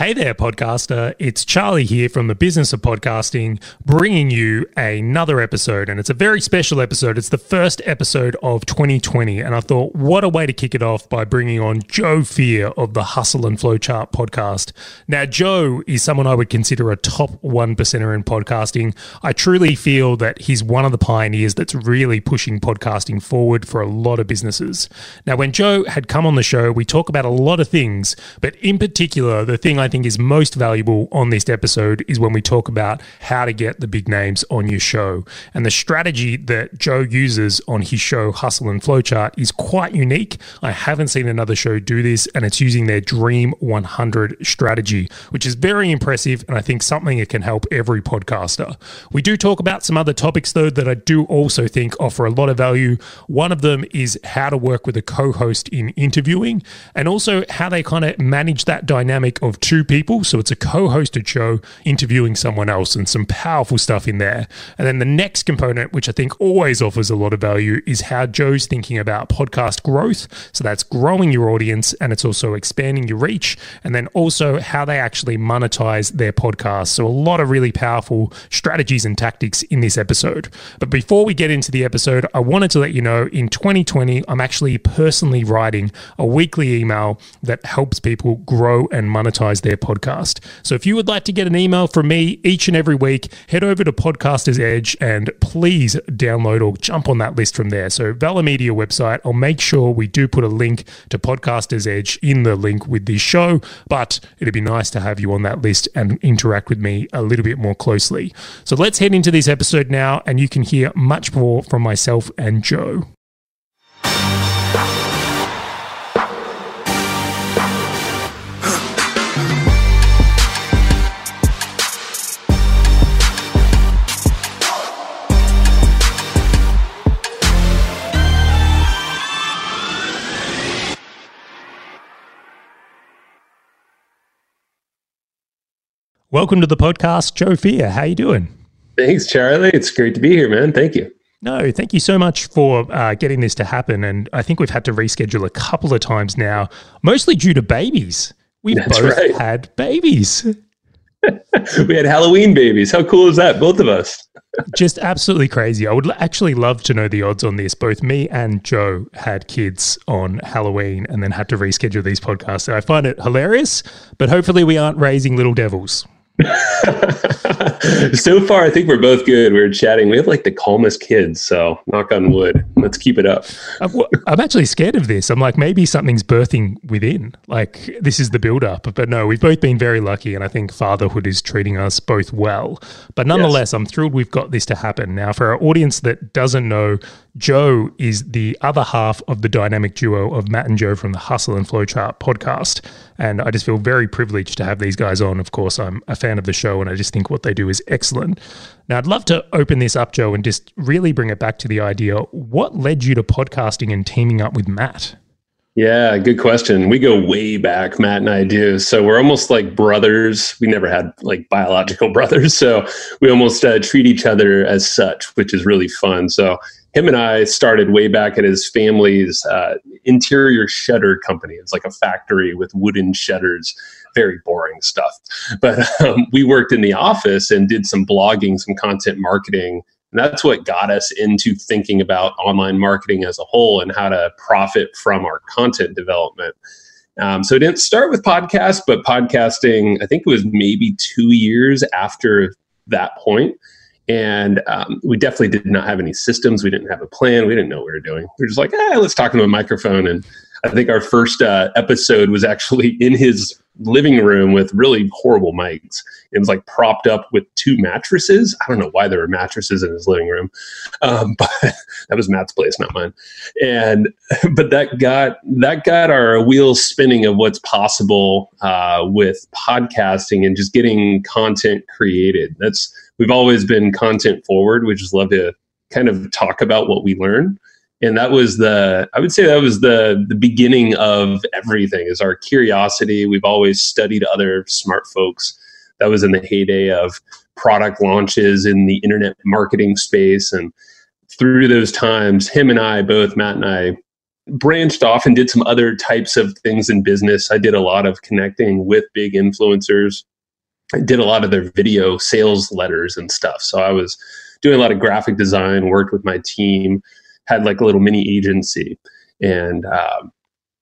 Hey there, podcaster. It's Charlie here from the Business of Podcasting, bringing you another episode. And it's a very special episode. It's the first episode of 2020. And I thought, what a way to kick it off by bringing on Joe Fier of the Hustle and Flowchart Podcast. Now, Joe is someone I would consider a top 1%er in podcasting. I truly feel that he's one of the pioneers that's really pushing podcasting forward for a lot of businesses. Now, when Joe had come on the show, we talk about a lot of things, but in particular, the thing I think is most valuable on this episode is when we talk about how to get the big names on your show. And the strategy that Joe uses on his show, Hustle and Flowchart, is quite unique. I haven't seen another show do this, and it's using their Dream 100 strategy, which is very impressive, and I think something that can help every podcaster. We do talk about some other topics, though, that I do also think offer a lot of value. One of them is how to work with a co-host in interviewing, and also how they kind of manage that dynamic of two people. So it's a co-hosted show interviewing someone else, and some powerful stuff in there. And then the next component, which I think always offers a lot of value, is how Joe's thinking about podcast growth. So that's growing your audience, and it's also expanding your reach, and then also how they actually monetize their podcast. So a lot of really powerful strategies and tactics in this episode. But before we get into the episode, I wanted to let you know in 2020, I'm actually personally writing a weekly email that helps people grow and monetize their podcast. So if you would like to get an email from me each and every week, head over to Podcaster's Edge and please download or jump on that list from there. So Valher Media website, I'll make sure we do put a link to Podcaster's Edge in the link with this show, but it'd be nice to have you on that list and interact with me a little bit more closely. So let's head into this episode now, and you can hear much more from myself and Joe. Welcome to the podcast, Joe Fier. How you doing? Thanks, Charlie. It's great to be here, man. Thank you. No, thank you so much for getting this to happen. And I think we've had to reschedule a couple of times now, mostly due to babies. We've had babies. We had Halloween babies. How cool is that? Both of us. Just absolutely crazy. I would actually love to know the odds on this. Both me and Joe had kids on Halloween and then had to reschedule these podcasts. So I find it hilarious, but hopefully we aren't raising little devils. So far, I think we're both good. We were chatting. We have like the calmest kids, so knock on wood. Let's keep it up. I'm actually scared of this. I'm like, maybe something's birthing within. Like, this is the build-up. But no, we've both been very lucky, and I think fatherhood is treating us both well. But nonetheless, yes. I'm thrilled we've got this to happen. Now, for our audience that doesn't know, Joe is the other half of the dynamic duo of Matt and Joe from the Hustle and Flowchart podcast. And I just feel very privileged to have these guys on. Of course, I'm a fan of the show, and I just think what they do is excellent. Now, I'd love to open this up, Joe, and just really bring it back to the idea. What led you to podcasting and teaming up with Matt? Yeah, good question. We go way back, Matt and I do. So we're almost like brothers. We never had like biological brothers. So we almost treat each other as such, which is really fun. So him and I started way back at his family's interior shutter company. It's like a factory with wooden shutters, very boring stuff. But we worked in the office and did some blogging, some content marketing. And that's what got us into thinking about online marketing as a whole and how to profit from our content development. So it didn't start with podcasts, but podcasting, I think it was maybe 2 years after that point. And we definitely did not have any systems. We didn't have a plan. We didn't know what we were doing. We were just like, let's talk into a microphone. And I think our first episode was actually in his living room with really horrible mics. It was like propped up with two mattresses. I don't know why there were mattresses in his living room, but that was Matt's place, not mine. But that got our wheels spinning of what's possible with podcasting and just getting content created. We've always been content forward. We just love to kind of talk about what we learn. And that was the beginning of everything, is our curiosity. We've always studied other smart folks. That was in the heyday of product launches in the internet marketing space. And through those times, Matt and I branched off and did some other types of things in business. I did a lot of connecting with big influencers. I did a lot of their video sales letters and stuff. So I was doing a lot of graphic design, worked with my team, had like a little mini agency. And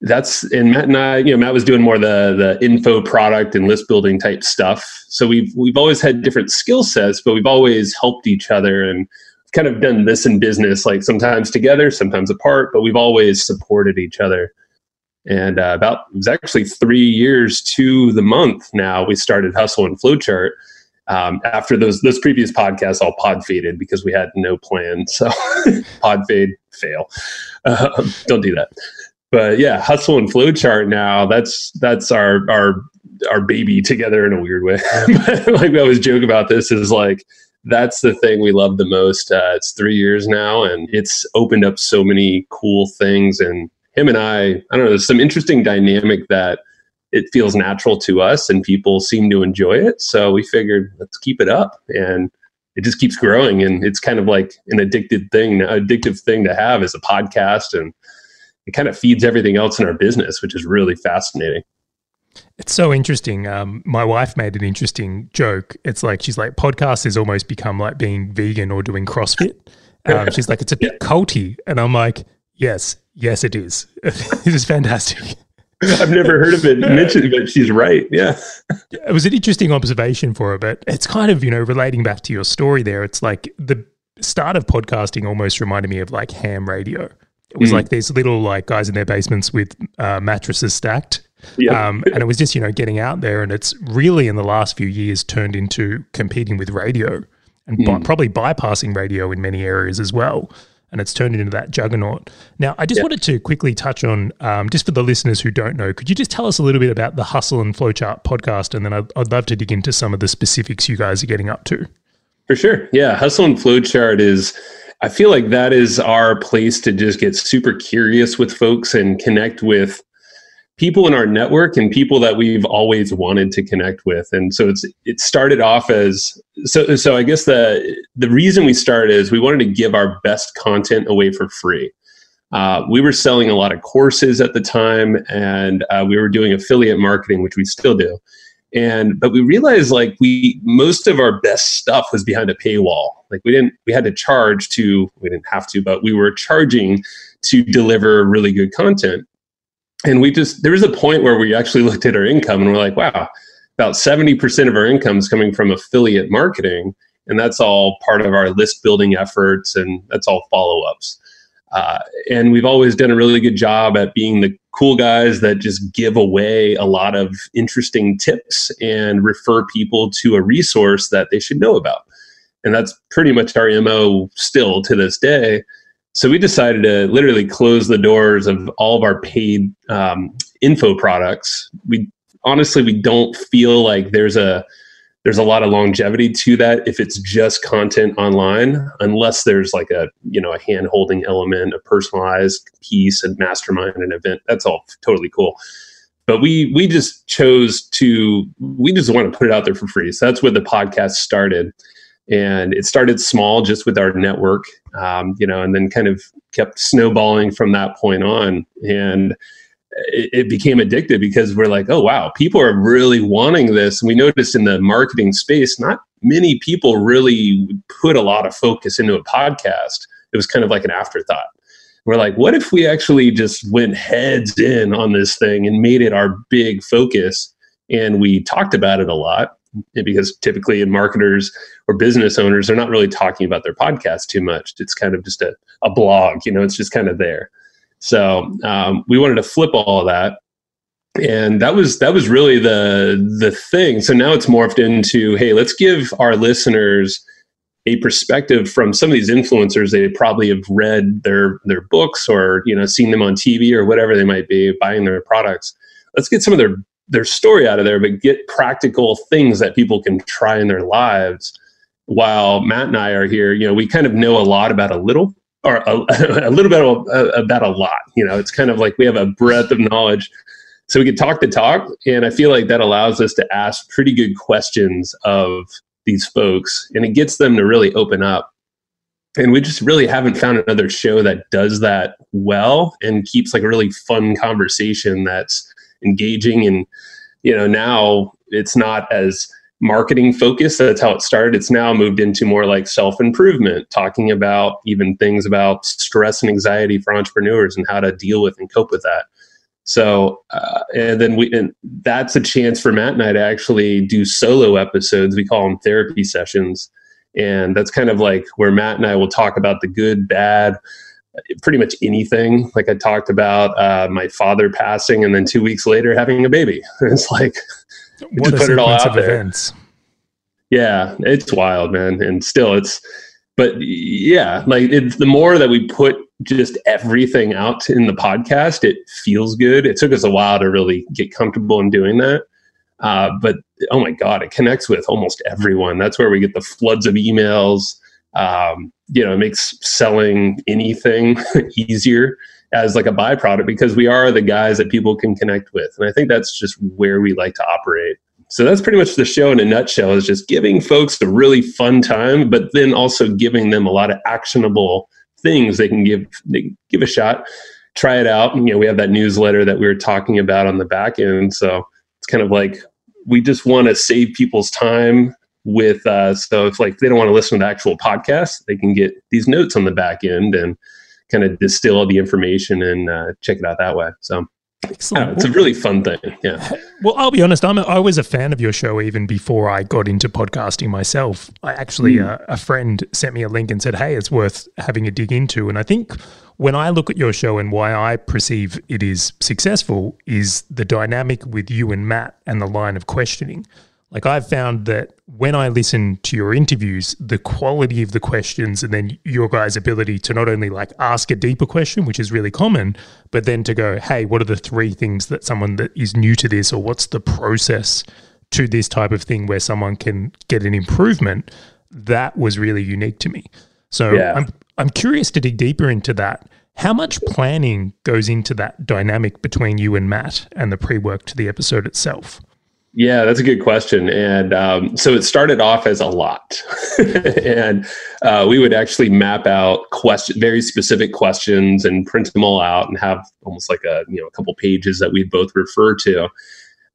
Matt and I, you know, Matt was doing more the info product and list building type stuff. So we've always had different skill sets, but we've always helped each other and kind of done this in business, like sometimes together, sometimes apart, but we've always supported each other. And it was actually 3 years to the month now, we started Hustle and Flowchart. After those previous podcasts all pod faded because we had no plan. So pod fade, fail. Don't do that. But yeah, Hustle and Flowchart now, that's our baby together in a weird way. Like we always joke about this is like, that's the thing we love the most. It's 3 years now and it's opened up so many cool things. And him and I don't know, there's some interesting dynamic that it feels natural to us and people seem to enjoy it. So we figured let's keep it up and it just keeps growing. And it's kind of like an addictive thing to have as a podcast. And it kind of feeds everything else in our business, which is really fascinating. It's so interesting. My wife made an interesting joke. It's like, she's like, podcast has almost become like being vegan or doing CrossFit. She's like, it's a bit culty. And I'm like, yes, it is. It is fantastic. I've never heard of it mentioned, but she's right. Yeah. It was an interesting observation for her, but it's kind of, you know, relating back to your story there, it's like the start of podcasting almost reminded me of like ham radio. It was like these little like guys in their basements with mattresses stacked. Yeah. And it was just, you know, getting out there, and it's really in the last few years turned into competing with radio and probably bypassing radio in many areas as well. And it's turned into that juggernaut. Now, I just wanted to quickly touch on, just for the listeners who don't know, could you just tell us a little bit about the Hustle and Flowchart podcast? And then I'd love to dig into some of the specifics you guys are getting up to. For sure. Yeah. Hustle and Flowchart is, I feel like that is our place to just get super curious with folks and connect with people in our network and people that we've always wanted to connect with. And so it started off as, so I guess the reason we started is we wanted to give our best content away for free. We were selling a lot of courses at the time, and we were doing affiliate marketing, which we still do. But we realized like most of our best stuff was behind a paywall. Like we were charging to deliver really good content. And there was a point where we actually looked at our income and we're like, wow, about 70% of our income is coming from affiliate marketing. And that's all part of our list building efforts. And that's all follow-ups. And we've always done a really good job at being the cool guys that just give away a lot of interesting tips and refer people to a resource that they should know about. And that's pretty much our MO still to this day. So we decided to literally close the doors of all of our paid info products. We don't feel like there's a lot of longevity to that if it's just content online, unless there's like a hand-holding element, a personalized piece, and mastermind, an event. That's all totally cool. But we just want to put it out there for free. So that's where the podcast started. And it started small just with our network, and then kind of kept snowballing from that point on. And it became addictive because we're like, oh, wow, people are really wanting this. And we noticed in the marketing space, not many people really put a lot of focus into a podcast. It was kind of like an afterthought. We're like, what if we actually just went heads in on this thing and made it our big focus? And we talked about it a lot. Because typically in marketers or business owners, they're not really talking about their podcast too much. It's kind of just a blog, it's just kind of there. So we wanted to flip all of that. And that was really the thing. So now it's morphed into, hey, let's give our listeners a perspective from some of these influencers. They probably have read their books or, seen them on TV or whatever they might be, buying their products. Let's get some of their story out of there, but get practical things that people can try in their lives. While Matt and I are here, we kind of know a lot about a little bit about a lot. It's kind of like we have a breadth of knowledge, so we can talk the talk. And I feel like that allows us to ask pretty good questions of these folks, and it gets them to really open up. And we just really haven't found another show that does that well and keeps like a really fun conversation that's engaging. And, you know, now it's not as marketing focused. That's how it started. It's now moved into more like self-improvement, talking about even things about stress and anxiety for entrepreneurs and how to deal with and cope with that. So, and that's a chance for Matt and I to actually do solo episodes. We call them therapy sessions. And that's kind of like where Matt and I will talk about the good, bad, pretty much anything. Like I talked about my father passing and then 2 weeks later having a baby. It's like, we just put it all out there. Events. Yeah, it's wild, man. And still it's, but yeah, like it's the more that we put just everything out in the podcast, it feels good. It took us a while to really get comfortable in doing that. But oh my God, it connects with almost everyone. That's where we get the floods of emails. You know, it makes selling anything easier as like a byproduct because we are the guys that people can connect with. And I think that's just where we like to operate. So that's pretty much the show in a nutshell, is just giving folks a really fun time, but then also giving them a lot of actionable things they can give a shot, try it out. And, you know, we have that newsletter that we were talking about on the back end. So it's kind of like, we just want to save people's time with, so if like they don't want to listen to the actual podcast, they can get these notes on the back end and kind of distill all the information and check it out that way. So excellent. It's a really fun thing. Yeah. Well, I'll be honest. I was a fan of your show even before I got into podcasting myself. I actually, a friend sent me a link and said, hey, it's worth having a dig into. And I think when I look at your show and why I perceive it is successful is the dynamic with you and Matt and the line of questioning. Like I've found that when I listen to your interviews, the quality of the questions and then your guys' ability to not only like ask a deeper question, which is really common, but then to go, hey, what are the three things that someone that is new to this, or what's the process to this type of thing where someone can get an improvement? That was really unique to me. So yeah. I'm curious to dig deeper into that. How much planning goes into that dynamic between you and Matt and the pre-work to the episode itself? Yeah, that's a good question. And so it started off as a lot. And we would actually map out very specific questions and print them all out and have almost like a couple pages that we'd both refer to.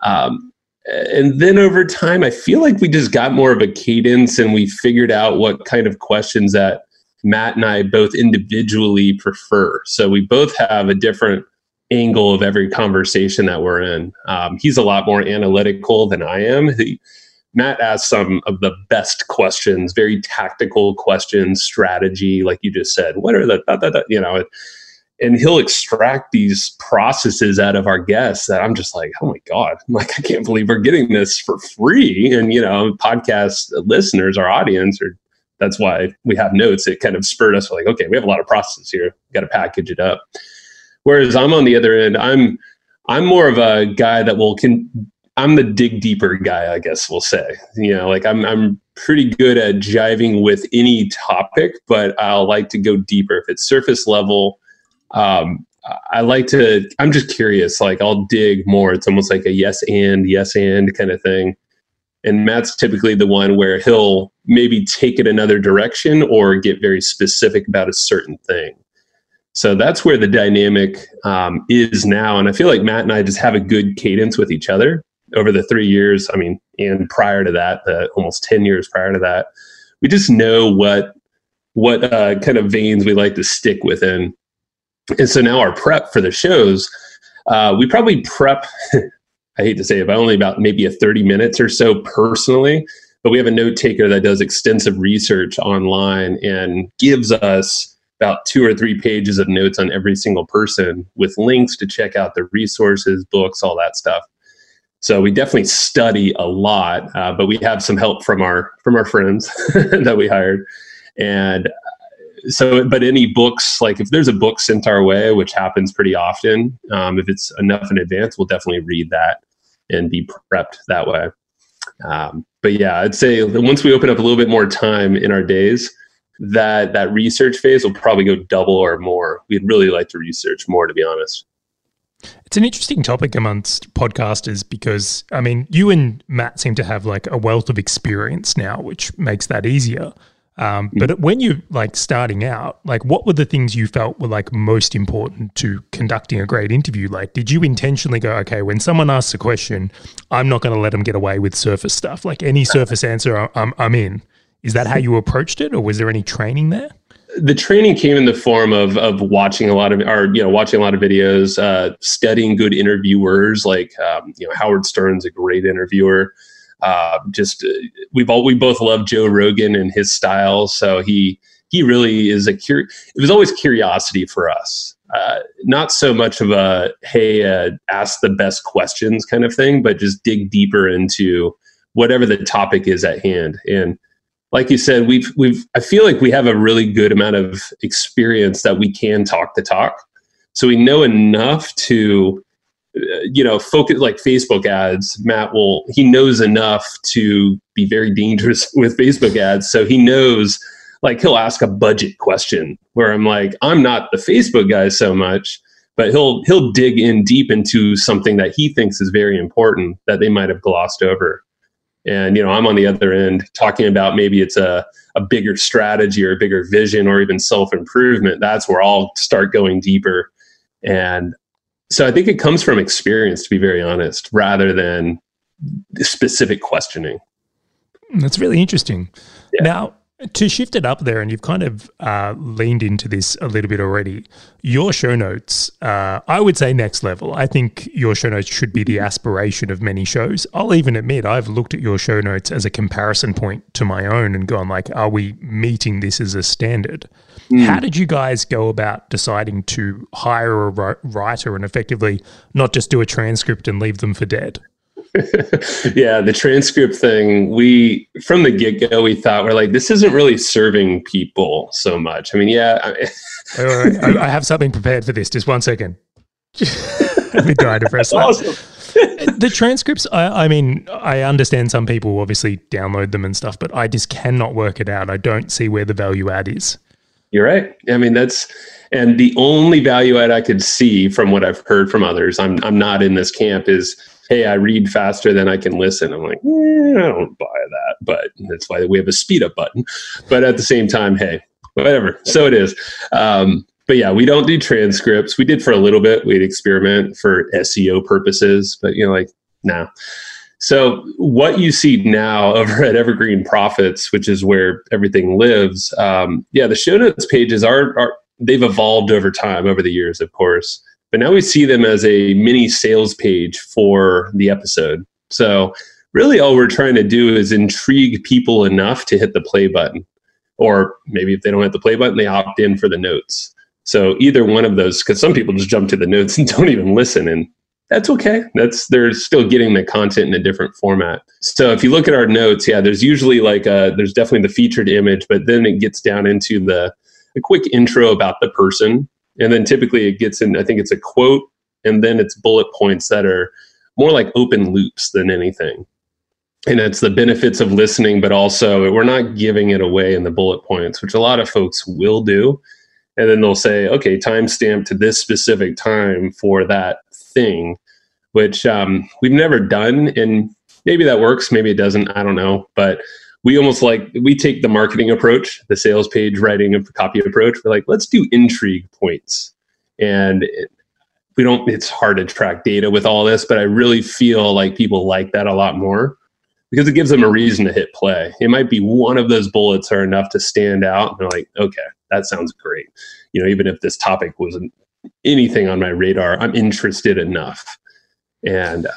And then over time, I feel like we just got more of a cadence and we figured out what kind of questions that Matt and I both individually prefer. So we both have a different angle of every conversation that we're in. He's a lot more analytical than I am. Matt asks some of the best questions, very tactical questions, strategy, like you just said, what are the, you know, and he'll extract these processes out of our guests that I'm just like, oh my God, I'm like, I can't believe we're getting this for free. And, you know, podcast listeners, our audience, that's why we have notes. It kind of spurred us like, okay, we have a lot of processes here. Got to package it up. Whereas I'm on the other end, I'm more of a guy that I'm the dig deeper guy, I guess we'll say. You know, like I'm pretty good at jiving with any topic, but I'll like to go deeper. If it's surface level, I'm just curious, like I'll dig more. It's almost like a yes and kind of thing. And Matt's typically the one where he'll maybe take it another direction or get very specific about a certain thing. So that's where the dynamic is now. And I feel like Matt and I just have a good cadence with each other over the 3 years. I mean, and prior to that, the almost 10 years prior to that, we just know what kind of veins we like to stick within. And so now our prep for the shows, we probably prep, I hate to say it, but only about maybe a 30 minutes or so personally. But we have a note taker that does extensive research online and gives us about 2 or 3 pages of notes on every single person with links to check out the resources, books, all that stuff. So we definitely study a lot, but we have some help from our friends that we hired. And so, but any books, like if there's a book sent our way, which happens pretty often, if it's enough in advance, we'll definitely read that and be prepped that way. But yeah, I'd say once we open up a little bit more time in our days, that research phase will probably go double or more. We'd really like to research more, to be honest. It's an interesting topic amongst podcasters because, I mean, you and Matt seem to have like a wealth of experience now, which makes that easier. But when you're like starting out, like what were the things you felt were like most important to conducting a great interview? Like, did you intentionally go, okay, when someone asks a question, I'm not going to let them get away with surface stuff. Like any surface answer, I'm in. Is that how you approached it, or was there any training there? The training came in the form of watching a lot of, watching a lot of videos, studying good interviewers. Like, Howard Stern's a great interviewer. We both love Joe Rogan and his style. So he really is it was always curiosity for us. Not so much of a, ask the best questions kind of thing, but just dig deeper into whatever the topic is at hand. And like you said, I feel like we have a really good amount of experience that we can talk the talk. So we know enough to, focus, like Facebook ads. He knows enough to be very dangerous with Facebook ads. So he knows, like, he'll ask a budget question where I'm like, I'm not the Facebook guy so much, but he'll dig in deep into something that he thinks is very important that they might've glossed over. And, I'm on the other end talking about maybe it's a bigger strategy or a bigger vision or even self-improvement. That's where I'll start going deeper. And so I think it comes from experience, to be very honest, rather than specific questioning. That's really interesting. Yeah. Now, to shift it up there, and you've kind of leaned into this a little bit already, your show notes, I would say next level. I think your show notes should be the aspiration of many shows. I'll even admit I've looked at your show notes as a comparison point to my own and gone like, are we meeting this as a standard? Mm. How did you guys go about deciding to hire a writer and effectively not just do a transcript and leave them for dead? Yeah, the transcript thing, from the get-go, we thought, we're like, this isn't really serving people so much. I mean, yeah. All right, I have something prepared for this. Just 1 second. Let me try to press that. Awesome. The transcripts, I understand some people obviously download them and stuff, but I just cannot work it out. I don't see where the value add is. You're right. I mean, and the only value add I could see from what I've heard from others, I'm not in this camp, is, hey, I read faster than I can listen. I'm like, I don't buy that, but that's why we have a speed up button. But at the same time, hey, whatever. So it is. But yeah, we don't do transcripts. We did for a little bit. We'd experiment for SEO purposes, but no. So what you see now over at Evergreen Profits, which is where everything lives, the show notes pages are they've evolved over time, over the years, of course. But now we see them as a mini sales page for the episode. So really all we're trying to do is intrigue people enough to hit the play button. Or maybe if they don't hit the play button, they opt in for the notes. So either one of those, because some people just jump to the notes and don't even listen. And that's okay. They're still getting the content in a different format. So if you look at our notes, there's usually there's definitely the featured image, but then it gets down into a quick intro about the person. And then typically it gets in, I think it's a quote, and then it's bullet points that are more like open loops than anything. And it's the benefits of listening, but also we're not giving it away in the bullet points, which a lot of folks will do. And then they'll say, okay, timestamp to this specific time for that thing, which we've never done. And maybe that works, maybe it doesn't, I don't know. But we we take the marketing approach, the sales page writing and copy approach. We're like, let's do intrigue points. And it's hard to track data with all this, but I really feel like people like that a lot more because it gives them a reason to hit play. It might be one of those bullets are enough to stand out. And they're like, okay, that sounds great. Even if this topic wasn't anything on my radar, I'm interested enough. And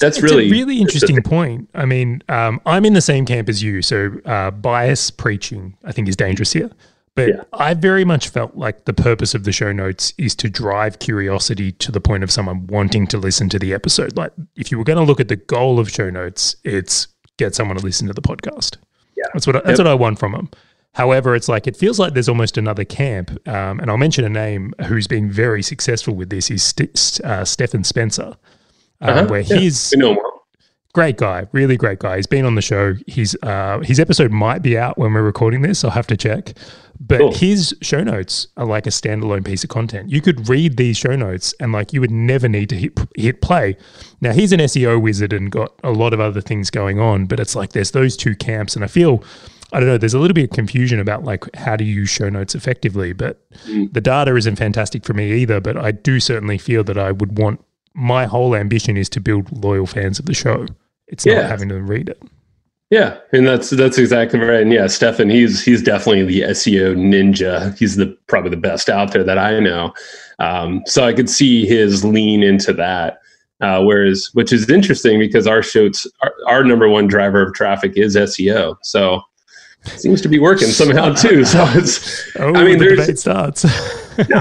it's a really interesting point. I mean, I'm in the same camp as you, so bias preaching, I think, is dangerous here. But yeah. I very much felt like the purpose of the show notes is to drive curiosity to the point of someone wanting to listen to the episode. Like, if you were going to look at the goal of show notes, it's get someone to listen to the podcast. Yeah, that's what I want from them. However, it feels like there's almost another camp, and I'll mention a name who's been very successful with this is Stefan Spencer. He's a great guy, really great guy. He's been on the show. His episode might be out when we're recording this. I'll have to check. But His show notes are like a standalone piece of content. You could read these show notes and you would never need to hit play. Now, he's an SEO wizard and got a lot of other things going on, but there's those two camps. And I feel I don't know, there's a little bit of confusion about like how do you use show notes effectively, but the data isn't fantastic for me either, but I do certainly feel that I would want, my whole ambition is to build loyal fans of the show. It's not having to read it. Yeah, and that's exactly right. And yeah, Stefan, he's definitely the SEO ninja. He's probably the best out there that I know. So I could see his lean into that. Which is interesting because our shows, our number one driver of traffic is SEO. So it seems to be working somehow too. So it's, the debate starts. No.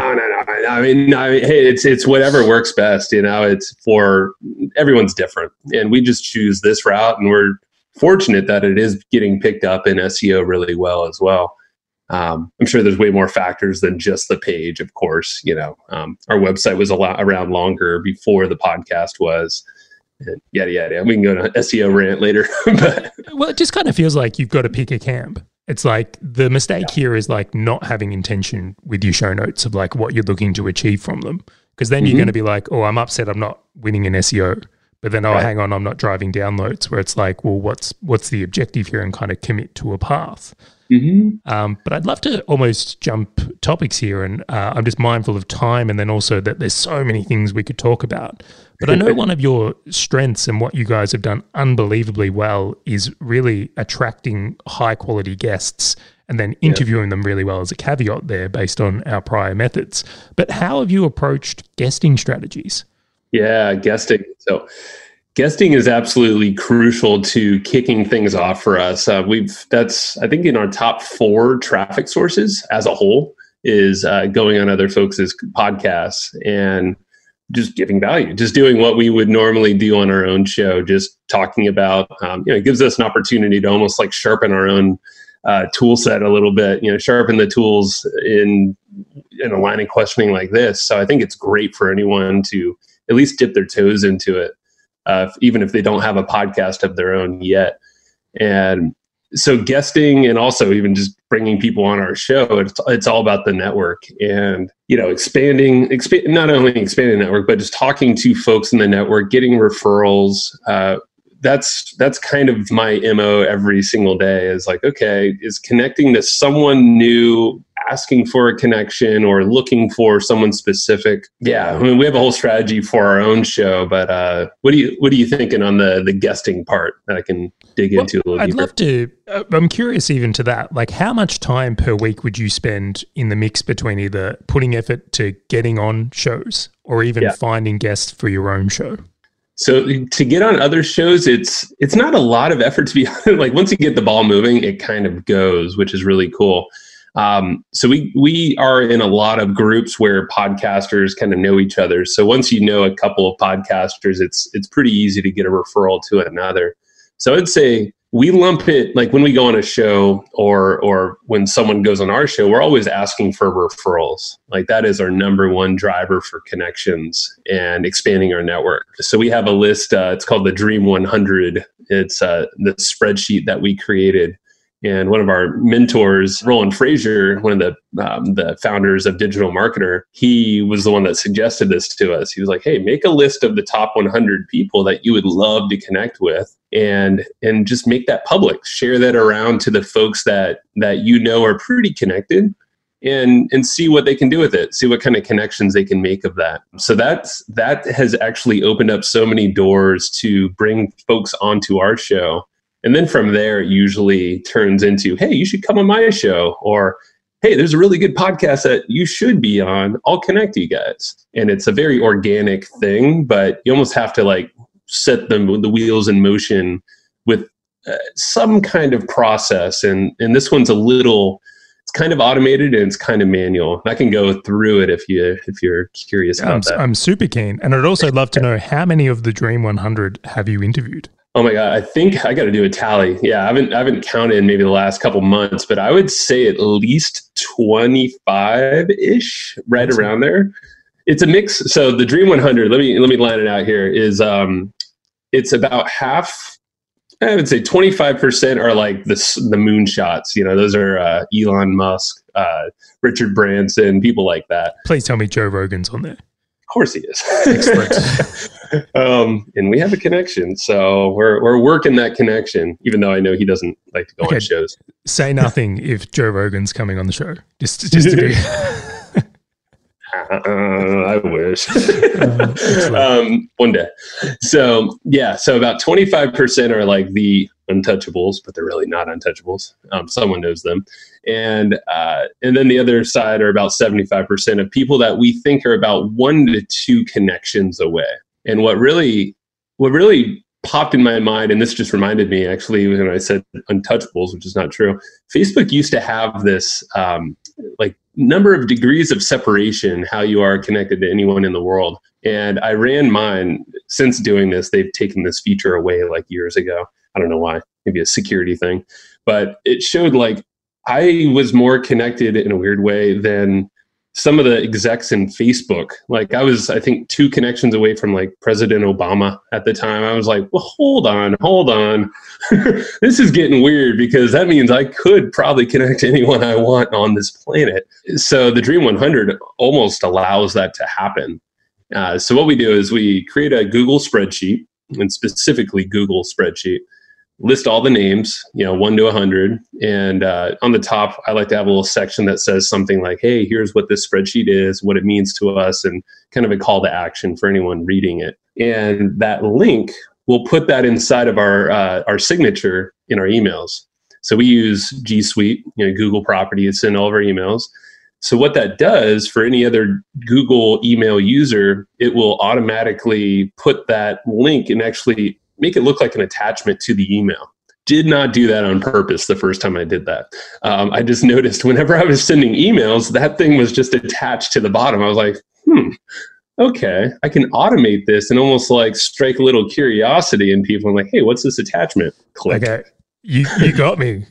I mean, hey, it's whatever works best. You know, it's for everyone's different, and we just choose this route, and we're fortunate that it is getting picked up in SEO really well as well. I'm sure there's way more factors than just the page, of course. You know, our website was around longer before the podcast was, and yada. We can go to an SEO rant later. But. Well, it just kind of feels like you've got to pick a camp. It's like the mistake here is like not having intention with your show notes of like what you're looking to achieve from them. Because then you're going to be like, oh, I'm upset I'm not winning in SEO. But then, hang on, I'm not driving downloads, where it's like, well, what's the objective here, and kind of commit to a path. But I'd love to almost jump topics here, and I'm just mindful of time, and then also that there's so many things we could talk about. But I know one of your strengths and what you guys have done unbelievably well is really attracting high-quality guests and then interviewing them really well, as a caveat there, based on our prior methods. But how have you approached guesting strategies? Yeah, guesting. So guesting is absolutely crucial to kicking things off for us. I think in our top 4 traffic sources as a whole is going on other folks' podcasts and just giving value, just doing what we would normally do on our own show, just talking about, it gives us an opportunity to almost like sharpen our own tool set a little bit, sharpen the tools in a line of questioning like this. So I think it's great for anyone to at least dip their toes into it, even if they don't have a podcast of their own yet. And so guesting, and also even just bringing people on our show, it's all about the network and, not only expanding the network, but just talking to folks in the network, getting referrals. That's kind of my MO every single day, is like, okay, is connecting to someone new, asking for a connection, or looking for someone specific. Yeah, I mean, we have a whole strategy for our own show, but what are you thinking on the guesting part that I can dig into a little deeper? I'm curious even to that, like how much time per week would you spend in the mix between either putting effort to getting on shows or even finding guests for your own show? So to get on other shows, it's not a lot of effort, to be honest. Like once you get the ball moving, it kind of goes, which is really cool. So we are in a lot of groups where podcasters kind of know each other. So once you know a couple of podcasters, it's pretty easy to get a referral to another. So I'd say we lump it, like when we go on a show or when someone goes on our show, we're always asking for referrals. Like that is our number one driver for connections and expanding our network. So we have a list, it's called the Dream 100. It's the spreadsheet that we created. And one of our mentors, Roland Frazier, one of the founders of Digital Marketer, he was the one that suggested this to us. He was like, hey, make a list of the top 100 people that you would love to connect with and just make that public. Share that around to the folks that you know are pretty connected and see what they can do with it, see what kind of connections they can make of that. So that has actually opened up so many doors to bring folks onto our show. And then from there, it usually turns into, hey, you should come on my show, or, hey, there's a really good podcast that you should be on. I'll connect you guys. And it's a very organic thing, but you almost have to like set the wheels in motion with some kind of process. And this one's it's kind of automated and it's kind of manual. I can go through it if you're curious about that. I'm super keen. And I'd also love to know, how many of the Dream 100 have you interviewed? Oh my God, I think I got to do a tally. Yeah, I haven't counted in maybe the last couple months, but I would say at least 25-ish, right around there. It's a mix. So the Dream 100, let me line it out here, is it's about half, I would say 25% are like the moonshots. You know, those are Elon Musk, Richard Branson, people like that. Please tell me Joe Rogan's on there. Of course he is. And we have a connection. So we're working that connection, even though I know he doesn't like to go on shows. Say nothing if Joe Rogan's coming on the show. Just to be... I wish. One day. So yeah, so about 25% are like the untouchables, but they're really not untouchables. Someone knows them. And then the other side are about 75% of people that we think are about 1 to 2 connections away. And what really popped in my mind, and this just reminded me actually when I said untouchables, which is not true. Facebook used to have this like number of degrees of separation, how you are connected to anyone in the world. And I ran mine. Since doing this, they've taken this feature away like years ago. I don't know why, maybe a security thing, but it showed like I was more connected in a weird way than some of the execs in Facebook. Like I was, I think 2 connections away from like President Obama at the time. I was like, well, hold on. This is getting weird because that means I could probably connect to anyone I want on this planet. So the Dream 100 almost allows that to happen. So what we do is we create a Google spreadsheet, and specifically Google spreadsheet, list all the names, 1 to 100. And on the top, I like to have a little section that says something like, hey, here's what this spreadsheet is, what it means to us, and kind of a call to action for anyone reading it. And that link, we'll put that inside of our signature in our emails. So we use G Suite, Google property. It's in all of our emails. So what that does for any other Google email user, it will automatically put that link and actually make it look like an attachment to the email. Did not do that on purpose the first time I did that. I just noticed whenever I was sending emails, that thing was just attached to the bottom. I was like, okay, I can automate this and almost like strike a little curiosity in people. I'm like, hey, what's this attachment? Click. Okay. You got me.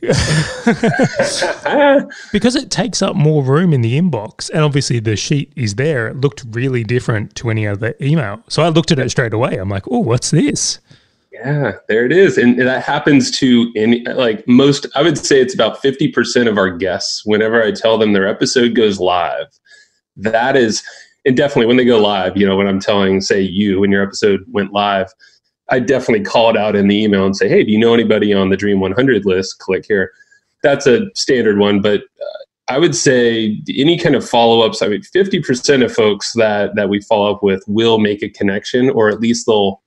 Because it takes up more room in the inbox, and obviously the sheet is there. It looked really different to any other email. So I looked at it straight away. I'm like, oh, what's this? Yeah, there it is. And that happens to I would say it's about 50% of our guests. Whenever I tell them their episode goes live, that is, and definitely when they go live, when I'm telling, say when your episode went live, I definitely call it out in the email and say, hey, do you know anybody on the Dream 100 list? Click here. That's a standard one. But I would say any kind of follow-ups, 50% of folks that we follow up with will make a connection, or at least they'll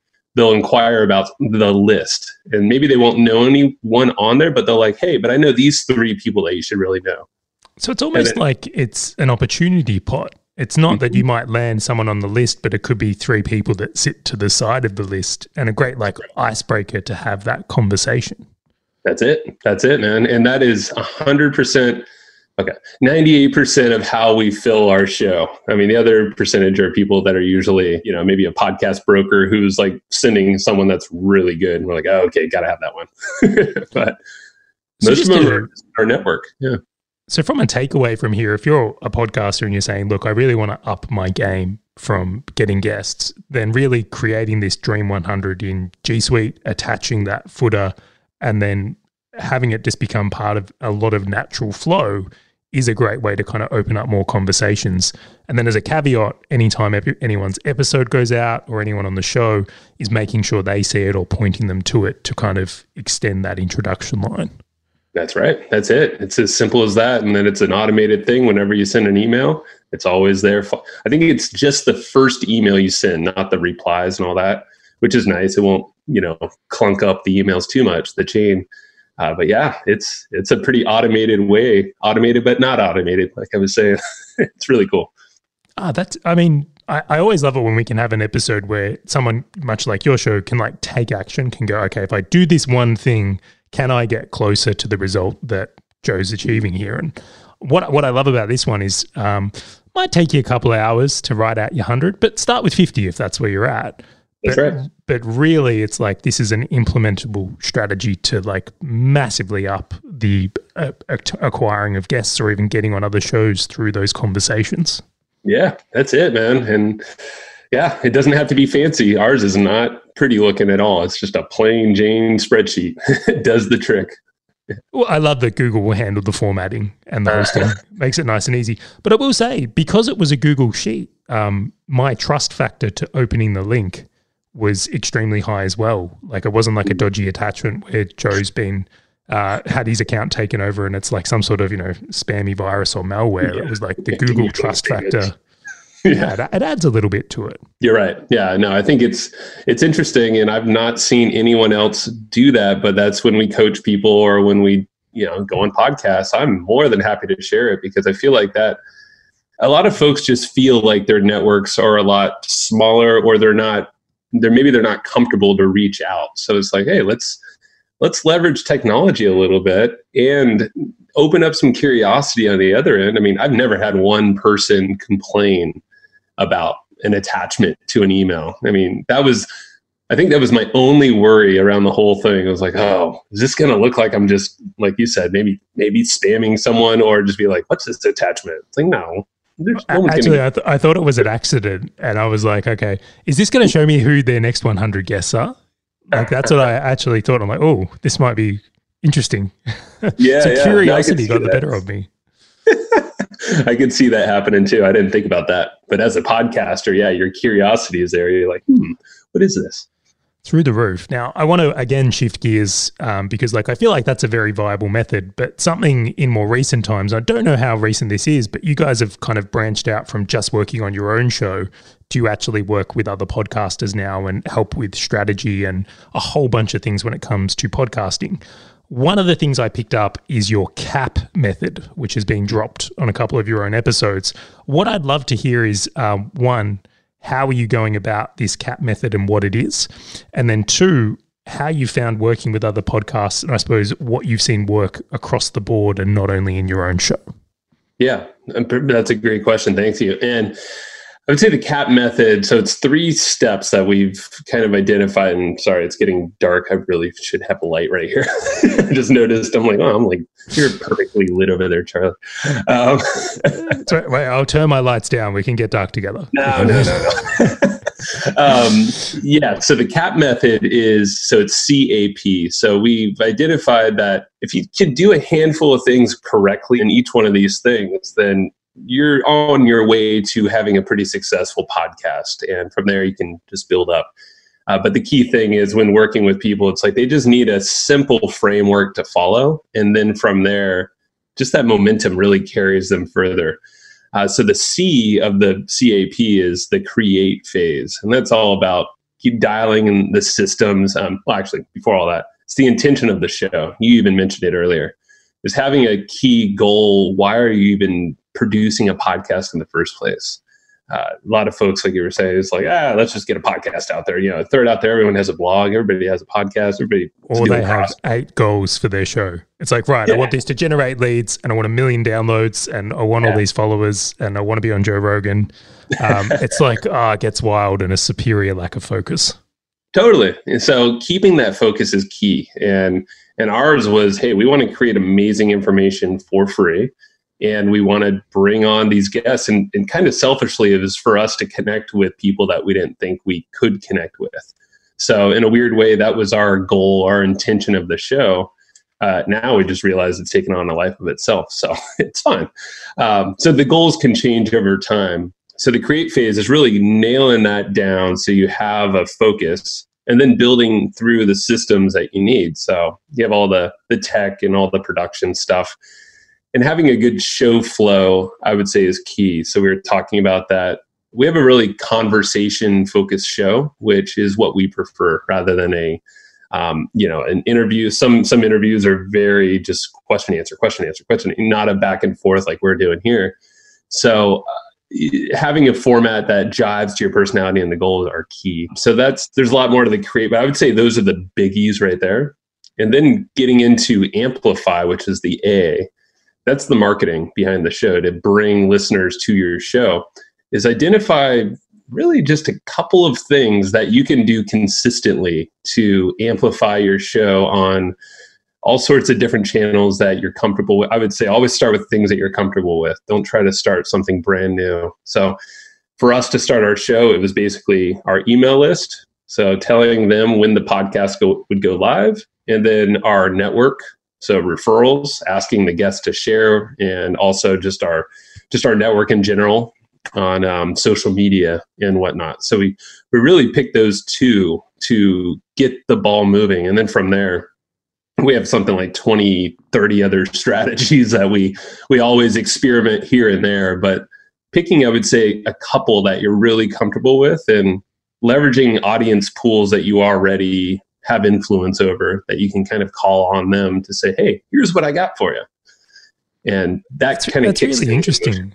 inquire about the list, and maybe they won't know anyone on there, but they're like, hey, but I know these 3 people that you should really know. So it's almost like it's an opportunity pot. It's not that you might land someone on the list, but it could be 3 people that sit to the side of the list, and a great icebreaker to have that conversation. That's it, man. And that is 100%. Okay. 98% of how we fill our show. The other percentage are people that are usually, maybe a podcast broker who's like sending someone that's really good. And we're like, oh, okay, got to have that one. But so most of them are our network. Yeah. So from a takeaway from here, if you're a podcaster and you're saying, look, I really want to up my game from getting guests, then really creating this Dream 100 in G Suite, attaching that footer, and then having it just become part of a lot of natural flow is a great way to kind of open up more conversations. And then as a caveat, anytime anyone's episode goes out or anyone on the show is making sure they see it or pointing them to it to kind of extend that introduction line. That's right. That's it. It's as simple as that. And then it's an automated thing. Whenever you send an email, it's always there. I think it's just the first email you send, not the replies and all that, which is nice. It won't, clunk up the emails too much, the chain. But yeah, it's a pretty automated but not automated. Like I was saying, it's really cool. I always love it when we can have an episode where someone, much like your show, can like take action, can go, okay, if I do this one thing, can I get closer to the result that Joe's achieving here? And what I love about this one is might take you a couple of hours to write out your 100, but start with 50 if that's where you're at. But really, it's like this is an implementable strategy to like massively up the acquiring of guests or even getting on other shows through those conversations. Yeah, that's it, man. And yeah, it doesn't have to be fancy. Ours is not pretty looking at all. It's just a plain Jane spreadsheet. It does the trick. Well, I love that Google will handle the formatting and the hosting. Makes it nice and easy. But I will say, because it was a Google sheet, my trust factor to opening the link was extremely high as well. Like, it wasn't like a dodgy attachment where Joe's been had his account taken over and it's like some sort of, you know, spammy virus or malware. Yeah. It was like the Google trust factor. Yeah, it adds a little bit to it. You're right. Yeah, no, I think it's interesting, and I've not seen anyone else do that, but that's when we coach people or when we, you know, go on podcasts, I'm more than happy to share it, because I feel like that a lot of folks just feel like their networks are a lot smaller, or maybe they're not comfortable to reach out. So it's like, hey, let's leverage technology a little bit and open up some curiosity on the other end. I mean, I've never had one person complain about an attachment to an email. I mean, I think that was my only worry around the whole thing. I was like, oh, is this going to look like I'm just, like you said, maybe spamming someone, or just be like, what's this attachment? It's like, no. Actually, I thought it was an accident, and I was like, okay, is this going to show me who their next 100 guests are? Like, that's what I actually thought. I'm like, oh, this might be interesting. Yeah. So curiosity got the better of me. I could see that happening too. I didn't think about that. But as a podcaster, yeah, your curiosity is there. You're like, what is this? Through the roof. Now, I want to, again, shift gears because, like, I feel like that's a very viable method, but something in more recent times, I don't know how recent this is, but you guys have kind of branched out from just working on your own show to actually work with other podcasters now and help with strategy and a whole bunch of things when it comes to podcasting. One of the things I picked up is your CAP method, which is being dropped on a couple of your own episodes. What I'd love to hear is, one, how are you going about this CAP method and what it is? And then two, how you found working with other podcasts, and I suppose what you've seen work across the board and not only in your own show. Yeah, that's a great question. Thank you. And I would say the CAP method, so it's 3 steps that we've kind of identified. And sorry, it's getting dark. I really should have a light right here. I just noticed. I'm like, you're perfectly lit over there, Charlie. Sorry, wait, I'll turn my lights down. We can get dark together. No. Yeah, so the CAP method it's CAP. So we've identified that if you can do a handful of things correctly in each one of these things, then you're on your way to having a pretty successful podcast. And from there, you can just build up. But the key thing is, when working with people, it's like they just need a simple framework to follow. And then from there, just that momentum really carries them further. So the C of the CAP is the create phase. And that's all about keep dialing in the systems. Well, actually, before all that, it's the intention of the show. You even mentioned it earlier. Is having a key goal. Why are you even producing a podcast in the first place? A lot of folks, like you were saying, it's like, let's just get a podcast out there. You know, throw it out there. Everyone has a blog. Everybody has a podcast. Everybody. Or they have 8 goals for their show. It's like, right, yeah. I want this to generate leads, and I want 1 million downloads, and I want all these followers, and I want to be on Joe Rogan. It's like, it gets wild, and a superior lack of focus. Totally. And so keeping that focus is key. And ours was, hey, we want to create amazing information for free. And we want to bring on these guests. And kind of selfishly, it was for us to connect with people that we didn't think we could connect with. So in a weird way, that was our goal, our intention of the show. Now we just realize it's taken on a life of itself. So it's fun. So the goals can change over time. So the create phase is really nailing that down so you have a focus, and then building through the systems that you need. So you have all the tech and all the production stuff. And having a good show flow, I would say, is key. So we were talking about that. We have a really conversation-focused show, which is what we prefer, rather than an interview. Some interviews are very just question, answer, not a back and forth like we're doing here. So having a format that jives to your personality and the goals are key. So there's a lot more to the create, but I would say those are the biggies right there. And then getting into amplify, which is the A, that's the marketing behind the show to bring listeners to your show, is identify really just a couple of things that you can do consistently to amplify your show on all sorts of different channels that you're comfortable with. I would say always start with things that you're comfortable with. Don't try to start something brand new. So for us to start our show, it was basically our email list. So telling them when the podcast would go live, and then our network. So referrals, asking the guests to share, and also just our network in general. on social media and whatnot. So we really picked those two to get the ball moving. And then from there, we have something like 20, 30 other strategies that we always experiment here and there. But picking, I would say, a couple that you're really comfortable with and leveraging audience pools that you already have influence over, that you can kind of call on them to say, hey, here's what I got for you. And that's kind of kicks really interesting.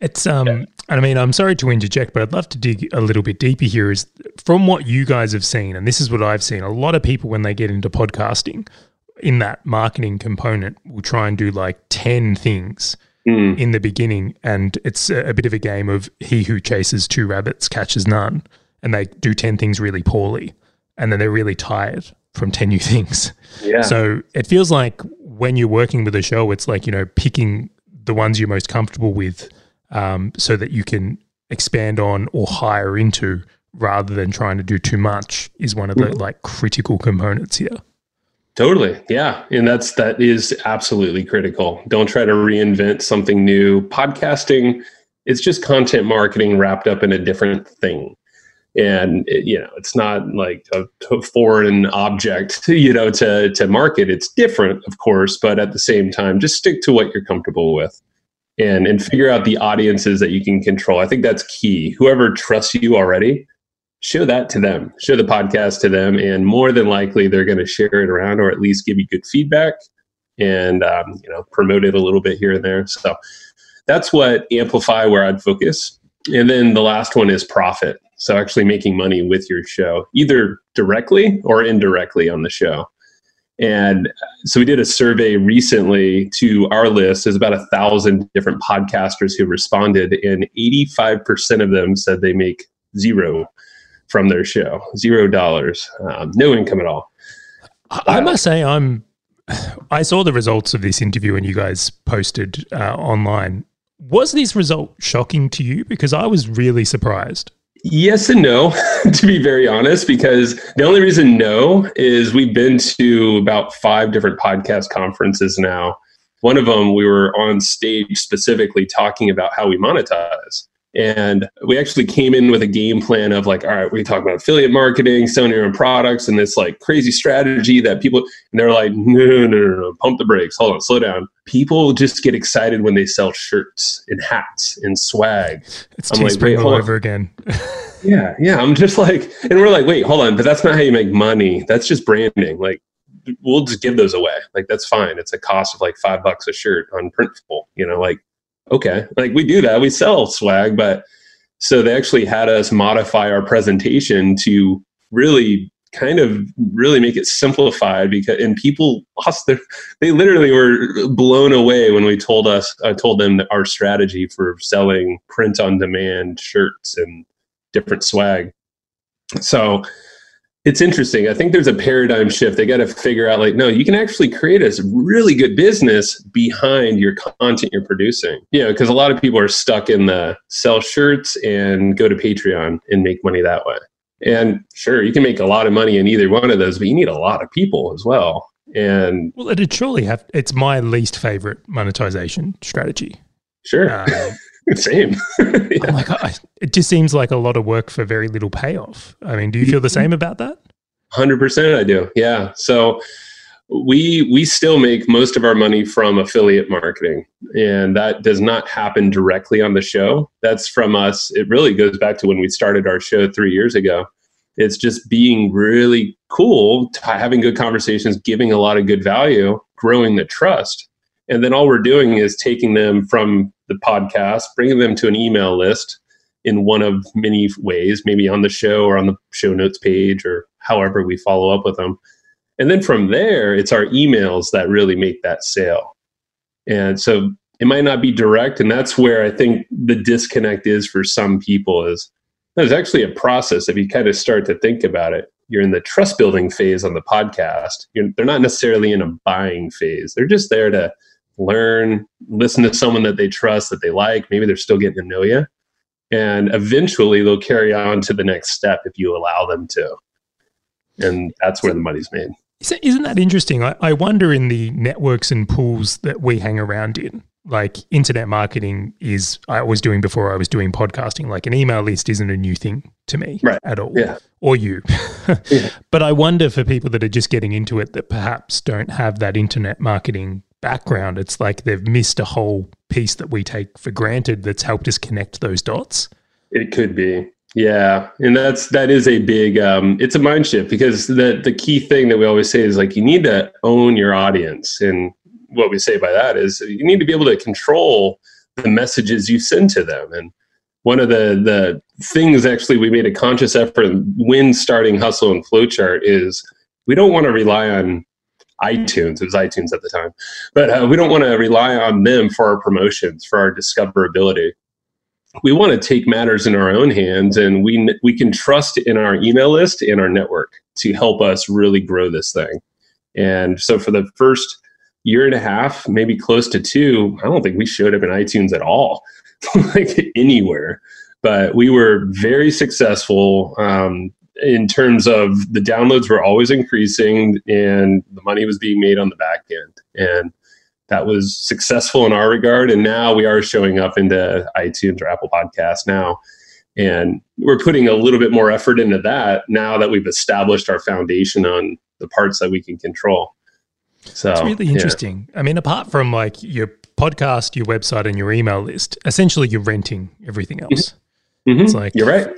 It's, yeah. I mean, I'm sorry to interject, but I'd love to dig a little bit deeper here is from what you guys have seen, and this is what I've seen, a lot of people when they get into podcasting in that marketing component will try and do like 10 things in the beginning. And it's a bit of a game of he who chases two rabbits catches none. And they do 10 things really poorly. And then they're really tired from 10 new things. Yeah. So it feels like when you're working with a show, it's like, you know, picking the ones you're most comfortable with, so that you can expand on or hire into rather than trying to do too much is one of the like critical components here. Totally. Yeah. And that is absolutely critical. Don't try to reinvent something new. Podcasting, it's just content marketing wrapped up in a different thing. And it's not like a foreign object, to market. It's different, of course, but at the same time, just stick to what you're comfortable with. And figure out the audiences that you can control. I think that's key. Whoever trusts you already, show that to them. Show the podcast to them, and more than likely they're going to share it around, or at least give you good feedback, and promote it a little bit here and there. So that's what amplify where I'd focus. And then the last one is profit. So actually making money with your show, either directly or indirectly on the show. And so we did a survey recently to our list. There's about 1,000 different podcasters who responded, and 85% of them said they make zero from their show, $0, no income at all. I must say I saw the results of this interview and you guys posted online. Was this result shocking to you? Because I was really surprised. Yes and no, to be very honest, because the only reason no is we've been to about 5 different podcast conferences now. One of them, we were on stage specifically talking about how we monetize. And we actually came in with a game plan of like, all right, we talk about affiliate marketing, selling your own products, and this like crazy strategy that people, and they're like, no, pump the brakes. Hold on, slow down. People just get excited when they sell shirts and hats and swag. It's Teespring all over again. Yeah. I'm just like, and we're like, wait, hold on, but that's not how you make money. That's just branding. Like, we'll just give those away. Like, that's fine. It's a cost of like $5 a shirt on Printful. Like, okay, like we do that. We sell swag, but so they actually had us modify our presentation to really kind of really make it simplified, because and people lost they literally were blown away when we told them our strategy for selling print on demand shirts and different swag. So it's interesting. I think there's a paradigm shift. They got to figure out like, no, you can actually create a really good business behind your content you're producing. Because a lot of people are stuck in the sell shirts and go to Patreon and make money that way. And sure, you can make a lot of money in either one of those, but you need a lot of people as well. And well, it'd surely have. It's my least favorite monetization strategy. Sure. Same. Yeah. Oh my God. It just seems like a lot of work for very little payoff. I mean, do you feel the same about that? 100% I do. Yeah. So we still make most of our money from affiliate marketing, and that does not happen directly on the show. That's from us. It really goes back to when we started our show 3 years ago. It's just being really cool, having good conversations, giving a lot of good value, growing the trust. And then all we're doing is taking them from the podcast, bringing them to an email list in one of many ways, maybe on the show or on the show notes page or however we follow up with them. And then from there, it's our emails that really make that sale. And so it might not be direct. And that's where I think the disconnect is for some people is there's actually a process. If you kind of start to think about it, you're in the trust building phase on the podcast. They're not necessarily in a buying phase. They're just there to learn, listen to someone that they trust, that they like. Maybe they're still getting to know you. And eventually they'll carry on to the next step if you allow them to. And that's where the money's made. Isn't that interesting? I wonder in the networks and pools that we hang around in, like internet marketing is I was doing before I was doing podcasting. Like an email list isn't a new thing to me at all, or you. But I wonder for people that are just getting into it that perhaps don't have that internet marketing background, it's like they've missed a whole piece that we take for granted that's helped us connect those dots. It could be. Yeah. And that is a big, it's a mind shift, because the key thing that we always say is like, you need to own your audience. And what we say by that is you need to be able to control the messages you send to them. And one of the things actually we made a conscious effort when starting Hustle and Flowchart is we don't want to rely on iTunes. It was iTunes at the time, but we don't want to rely on them for our promotions, for our discoverability. We want to take matters in our own hands, and we can trust in our email list and our network to help us really grow this thing. And so for the first year and a half, maybe close to two, I don't think we showed up in iTunes at all, like anywhere. But we were very successful in terms of the downloads were always increasing and the money was being made on the back end. And that was successful in our regard. And now we are showing up into iTunes or Apple Podcasts now. And we're putting a little bit more effort into that now that we've established our foundation on the parts that we can control. So it's really interesting. I mean, apart from like your podcast, your website, and your email list, essentially you're renting everything else. Mm-hmm. It's like, you're right.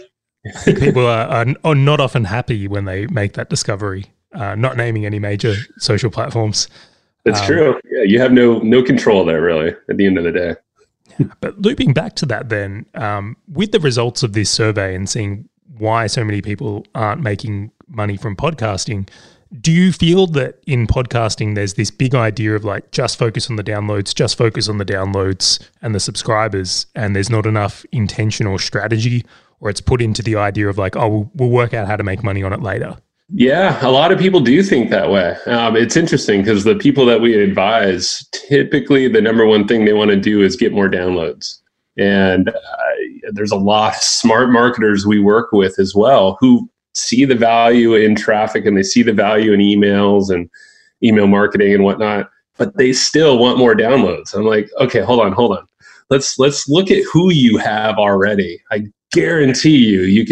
I think people are not often happy when they make that discovery, not naming any major social platforms. That's true. Yeah, you have no control there, really, at the end of the day. But looping back to that then, with the results of this survey and seeing why so many people aren't making money from podcasting, do you feel that in podcasting there's this big idea of like just focus on the downloads and the subscribers, and there's not enough intention or strategy, or it's put into the idea of like, oh, we'll work out how to make money on it later? Yeah, a lot of people do think that way. It's interesting because the people that we advise, typically the number one thing they want to do is get more downloads. And there's a lot of smart marketers we work with as well who see the value in traffic, and they see the value in emails and email marketing and whatnot, but they still want more downloads. I'm like, okay, hold on. Let's look at who you have already. I guarantee you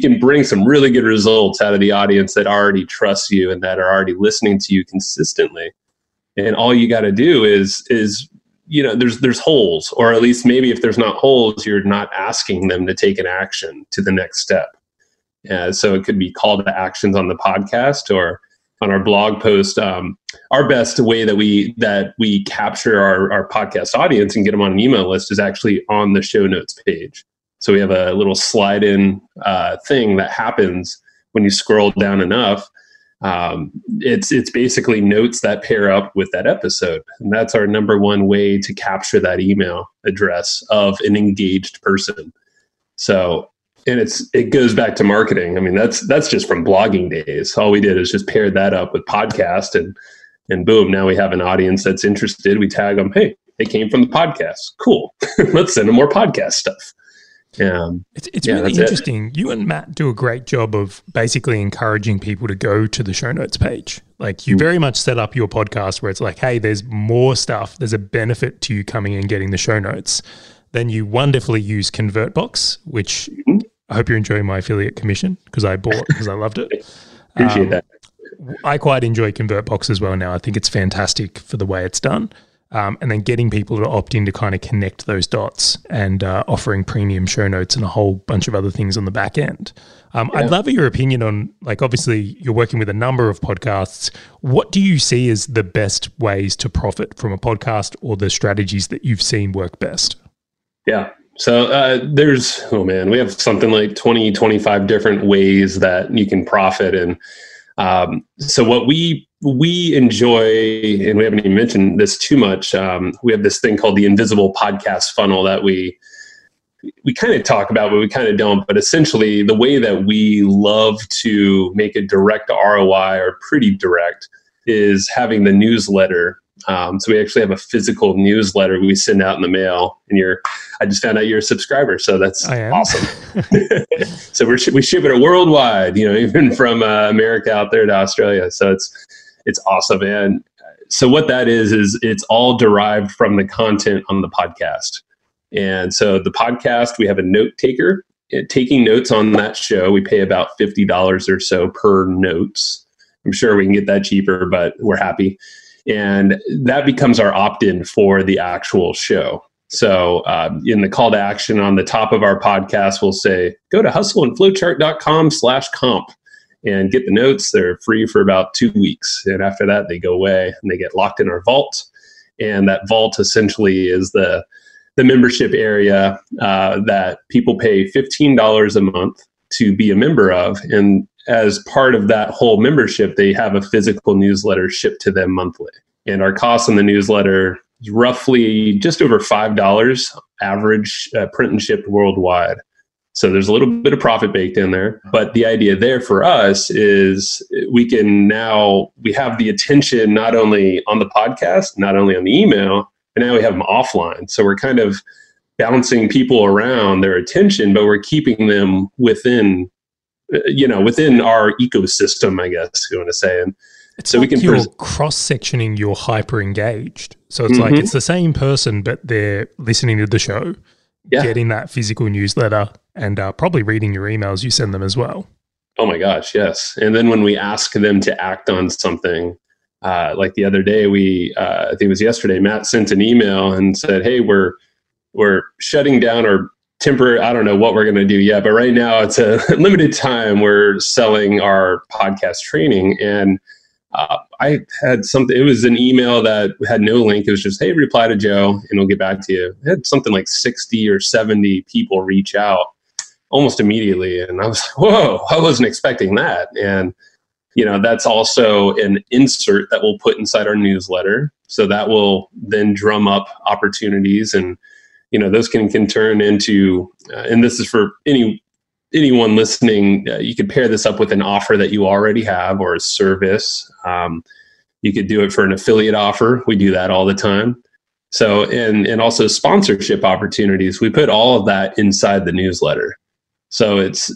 can bring some really good results out of the audience that already trusts you and that are already listening to you consistently. And all you got to do is, you know, there's holes, or at least maybe if there's not holes, you're not asking them to take an action to the next step. So it could be call to actions on the podcast or on our blog post. Our best way that we capture our podcast audience and get them on an email list is actually on the show notes page. So we have a little slide-in thing that happens when you scroll down enough. It's basically notes that pair up with that episode. And that's our number one way to capture that email address of an engaged person. So, and it goes back to marketing. I mean, that's just from blogging days. All we did is just paired that up with podcast, and boom, now we have an audience that's interested. We tag them, hey, they came from the podcast. Cool. Let's send them more podcast stuff. It's really interesting. You and Matt do a great job of basically encouraging people to go to the show notes page. Like you very much set up your podcast where it's like, hey, there's more stuff. There's a benefit to you coming and getting the show notes. Then you wonderfully use Convertbox, which I hope you're enjoying my affiliate commission because I loved it. Appreciate that. I quite enjoy Convertbox as well now. I think it's fantastic for the way it's done. And then getting people to opt in to kind of connect those dots and offering premium show notes and a whole bunch of other things on the back end. I'd love your opinion on, like, obviously you're working with a number of podcasts. What do you see as the best ways to profit from a podcast, or the strategies that you've seen work best? Yeah. So we have something like 20, 25 different ways that you can profit. And so what we enjoy, and we haven't even mentioned this too much, we have this thing called the invisible podcast funnel that we kind of talk about, but we kind of don't. But essentially, the way that we love to make a direct ROI, or pretty direct, is having the newsletter. So we actually have a physical newsletter we send out in the mail, and I just found out you're a subscriber. So that's awesome. So we ship it worldwide, you know, even from America out there to Australia. So it's, It's awesome. And so what that is it's all derived from the content on the podcast. And so the podcast, we have a note taker taking notes on that show. We pay about $50 or so per notes. I'm sure we can get that cheaper, but we're happy. And that becomes our opt-in for the actual show. So in the call to action on the top of our podcast, we'll say, go to hustleandflowchart.com/comp and get the notes. They're free for about 2 weeks. And after that, they go away and they get locked in our vault. And that vault essentially is the membership area that people pay $15 a month to be a member of. And as part of that whole membership, they have a physical newsletter shipped to them monthly. And our cost on the newsletter is roughly just over $5 average print and shipped worldwide. So there's a little bit of profit baked in there. But the idea there for us is we have the attention not only on the podcast, not only on the email, and now we have them offline. So we're kind of bouncing people around their attention, but we're keeping them within our ecosystem, I guess you want to say. And it's so like we can cross-sectioning, you're hyper-engaged. So it's like it's the same person, but they're listening to the show, getting that physical newsletter, and probably reading your emails you send them as well. Oh my gosh, yes. And then when we ask them to act on something, like the other day, I think it was yesterday, Matt sent an email and said, hey, we're shutting down our temporary, I don't know what we're going to do yet, but right now it's a limited time. We're selling our podcast training. And I had something, it was an email that had no link. It was just, hey, reply to Joe and we'll get back to you. It had something like 60 or 70 people reach out almost immediately. And I was like, whoa, I wasn't expecting that. And that's also an insert that we'll put inside our newsletter. So that will then drum up opportunities, and those can turn into. And this is for anyone listening. You could pair this up with an offer that you already have or a service. You could do it for an affiliate offer. We do that all the time. So and also sponsorship opportunities. We put all of that inside the newsletter. So it's,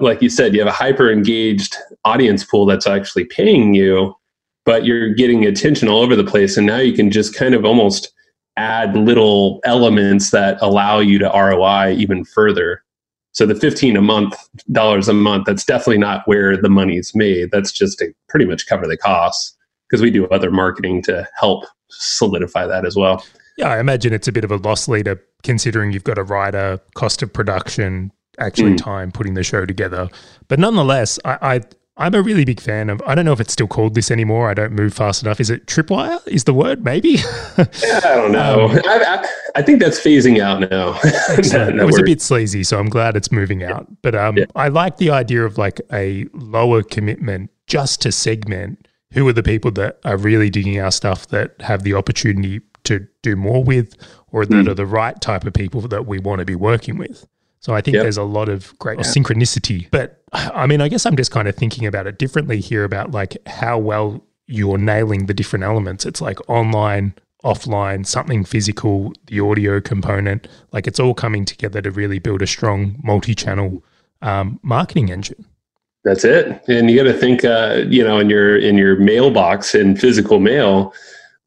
like you said, you have a hyper-engaged audience pool that's actually paying you, but you're getting attention all over the place. And now you can just kind of almost add little elements that allow you to ROI even further. So the $15 a month, that's definitely not where the money's made. That's just to pretty much cover the costs, because we do other marketing to help solidify that as well. Yeah, I imagine it's a bit of a loss leader, considering you've got a writer, cost of production, time putting the show together. But nonetheless, I'm a really big fan of, I don't know if it's still called this anymore. I don't move fast enough. Is it tripwire is the word, maybe? Yeah, I don't know. I think that's phasing out now. It was a bit sleazy, so I'm glad it's moving out. But I like the idea of like a lower commitment just to segment who are the people that are really digging our stuff, that have the opportunity to do more with, or that are the right type of people that we want to be working with. So I think there's a lot of great synchronicity. But I mean, I guess I'm just kind of thinking about it differently here, about like how well you're nailing the different elements. It's like online, offline, something physical, the audio component, like it's all coming together to really build a strong multi-channel marketing engine. That's it. And you got to think, in your mailbox, in physical mail,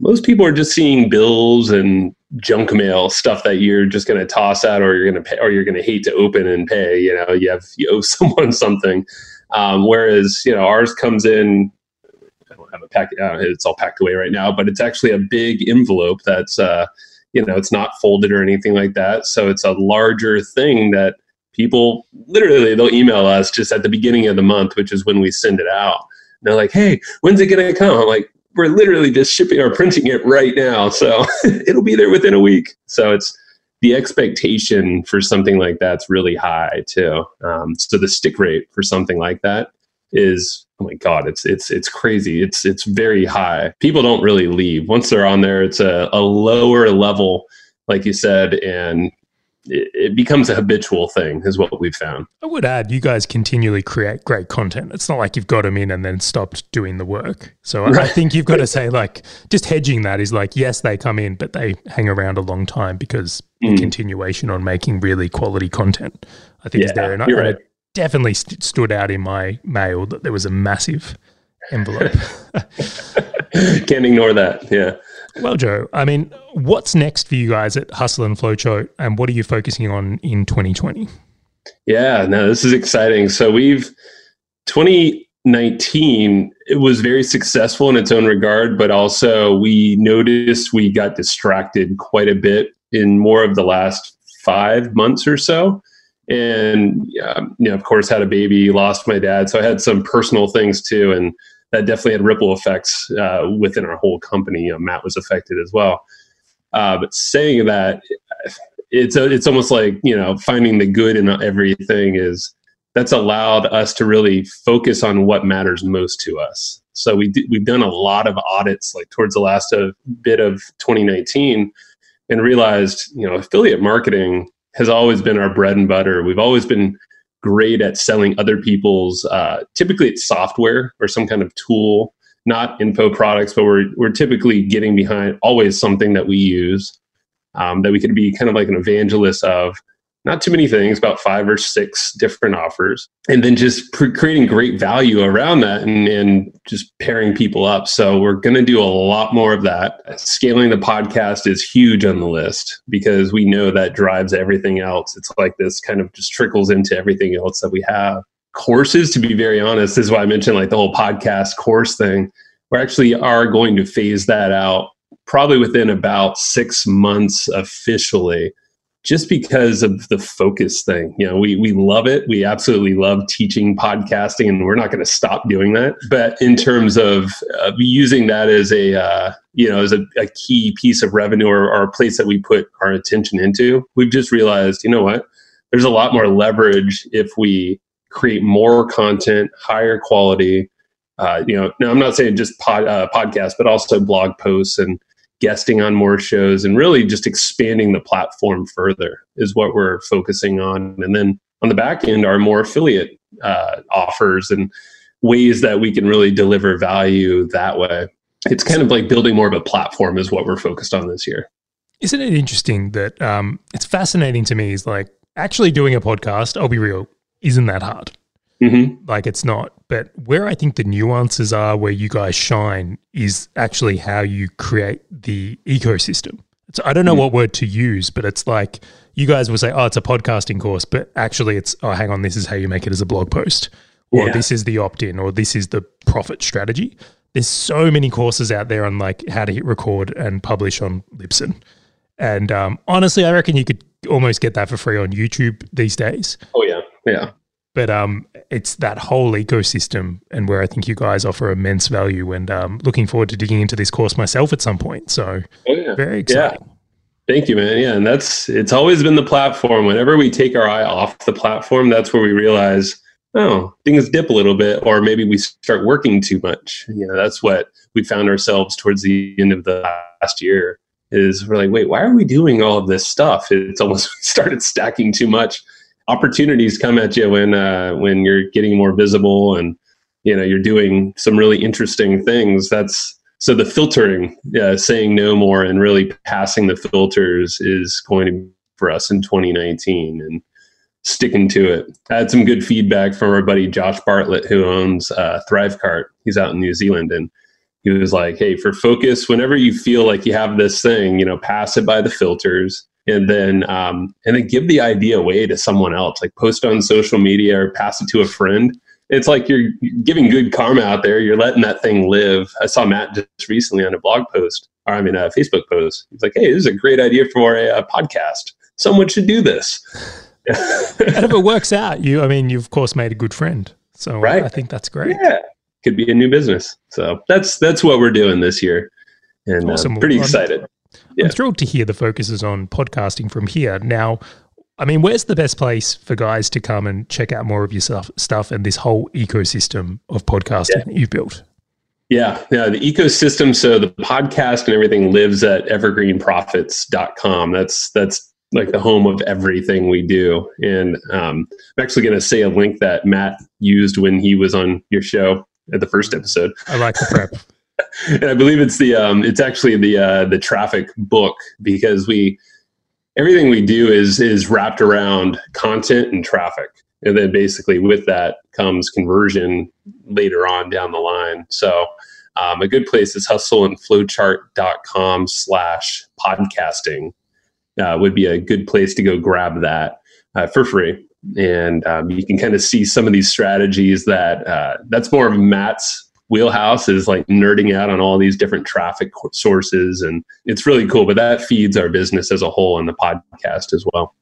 most people are just seeing bills and junk mail, stuff that you're just going to toss out, or you're going to pay, or you're going to hate to open and pay. You owe someone something. Whereas, ours comes in, I don't have a packet. It's all packed away right now, but it's actually a big envelope that's, it's not folded or anything like that. So it's a larger thing that people literally, they'll email us just at the beginning of the month, which is when we send it out. And they're like, hey, when's it going to come? I'm like, we're literally just shipping or printing it right now. So it'll be there within a week. So it's the expectation for something like that's really high too. So the stick rate for something like that is, oh my God, it's crazy. It's very high. People don't really leave. Once they're on there, it's a lower level, like you said, and it becomes a habitual thing is what we've found. I would add, you guys continually create great content. It's not like you've got them in and then stopped doing the work. So right. I think you've got to say, like, just hedging that is like, yes, they come in, but they hang around a long time because the continuation on making really quality content, I think, is there. And I definitely stood out in my mail that there was a massive envelope. Can't ignore that. Yeah. Well, Joe, I mean, what's next for you guys at Hustle and Flowchart, and what are you focusing on in 2020? Yeah, no, this is exciting. So 2019, it was very successful in its own regard, but also we noticed we got distracted quite a bit in more of the last 5 months or so. And, you know, of course, had a baby, lost my dad. So I had some personal things too. And that definitely had ripple effects within our whole company. You know, Matt was affected as well. But saying that, it's almost like, you know, finding the good in everything is that's allowed us to really focus on what matters most to us. So we've done a lot of audits like towards the last bit of 2019 and realized, you know, affiliate marketing has always been our bread and butter. We've always been great at selling other people's, typically it's software or some kind of tool, not info products, but we're typically getting behind always something that we use, that we could be kind of like an evangelist of, not too many things, about 5 or 6 different offers, and then just creating great value around that and just pairing people up. So we're going to do a lot more of that. Scaling the podcast is huge on the list because we know that drives everything else. It's like this kind of just trickles into everything else that we have. Courses, to be very honest, is why I mentioned like the whole podcast course thing. We actually are going to phase that out probably within about 6 months officially. Just because of the focus thing, you know, we love it. We absolutely love teaching podcasting, and we're not going to stop doing that. But in terms of using that as a key piece of revenue or a place that we put our attention into, we've just realized, you know what, there's a lot more leverage if we create more content, higher quality. You know, now I'm not saying just podcasts, but also blog posts and guesting on more shows, and really just expanding the platform further is what we're focusing on. And then on the back end are more affiliate offers and ways that we can really deliver value that way. It's kind of like building more of a platform is what we're focused on this year. Isn't it interesting that it's fascinating to me is like actually doing a podcast, I'll be real, isn't that hard. Mm-hmm. Like it's not. But where I think the nuances are where you guys shine is actually how you create the ecosystem. So I don't know what word to use, but it's like you guys will say, oh, it's a podcasting course, but actually it's, oh, hang on, this is how you make it as a blog post, or this is the opt-in, or this is the profit strategy. There's so many courses out there on like how to hit record and publish on Libsyn. And honestly, I reckon you could almost get that for free on YouTube these days. Oh, yeah. Yeah. But it's that whole ecosystem and where I think you guys offer immense value, and looking forward to digging into this course myself at some point. So very exciting. Yeah. Thank you, man. Yeah, and it's always been the platform. Whenever we take our eye off the platform, that's where we realize, oh, things dip a little bit, or maybe we start working too much. You know, that's what we found ourselves towards the end of the last year is we're like, wait, why are we doing all of this stuff? It's almost started stacking too much. Opportunities come at you when you're getting more visible and, you know, you're doing some really interesting things. That's so the filtering, saying no more and really passing the filters is going to be for us in 2019 and sticking to it. I had some good feedback from our buddy, Josh Bartlett, who owns Thrivecart. He's out in New Zealand, and he was like, hey, for focus, whenever you feel like you have this thing, you know, pass it by the filters. And then give the idea away to someone else, like post on social media or pass it to a friend. It's like you're giving good karma out there. You're letting that thing live. I saw Matt just recently on a Facebook post. He's like, hey, this is a great idea for a podcast. Someone should do this. And if it works out, you've of course made a good friend. So right? I think that's great. Yeah. Could be a new business. So that's what we're doing this year. And awesome. Pretty excited. Yeah. I'm thrilled to hear the focus is on podcasting from here. Now, I mean, where's the best place for guys to come and check out more of your stuff and this whole ecosystem of podcasting that you've built? Yeah, the ecosystem. So the podcast and everything lives at evergreenprofits.com. That's like the home of everything we do. And I'm actually going to say a link that Matt used when he was on your show at the first episode. I like the prep. And I believe it's the traffic book, because everything we do is wrapped around content and traffic. And then basically with that comes conversion later on down the line. So a good place is hustleandflowchart.com/podcasting would be a good place to go grab that for free. And you can kind of see some of these strategies that that's more of Matt's wheelhouse, is like nerding out on all these different traffic sources. And it's really cool, but that feeds our business as a whole and the podcast as well.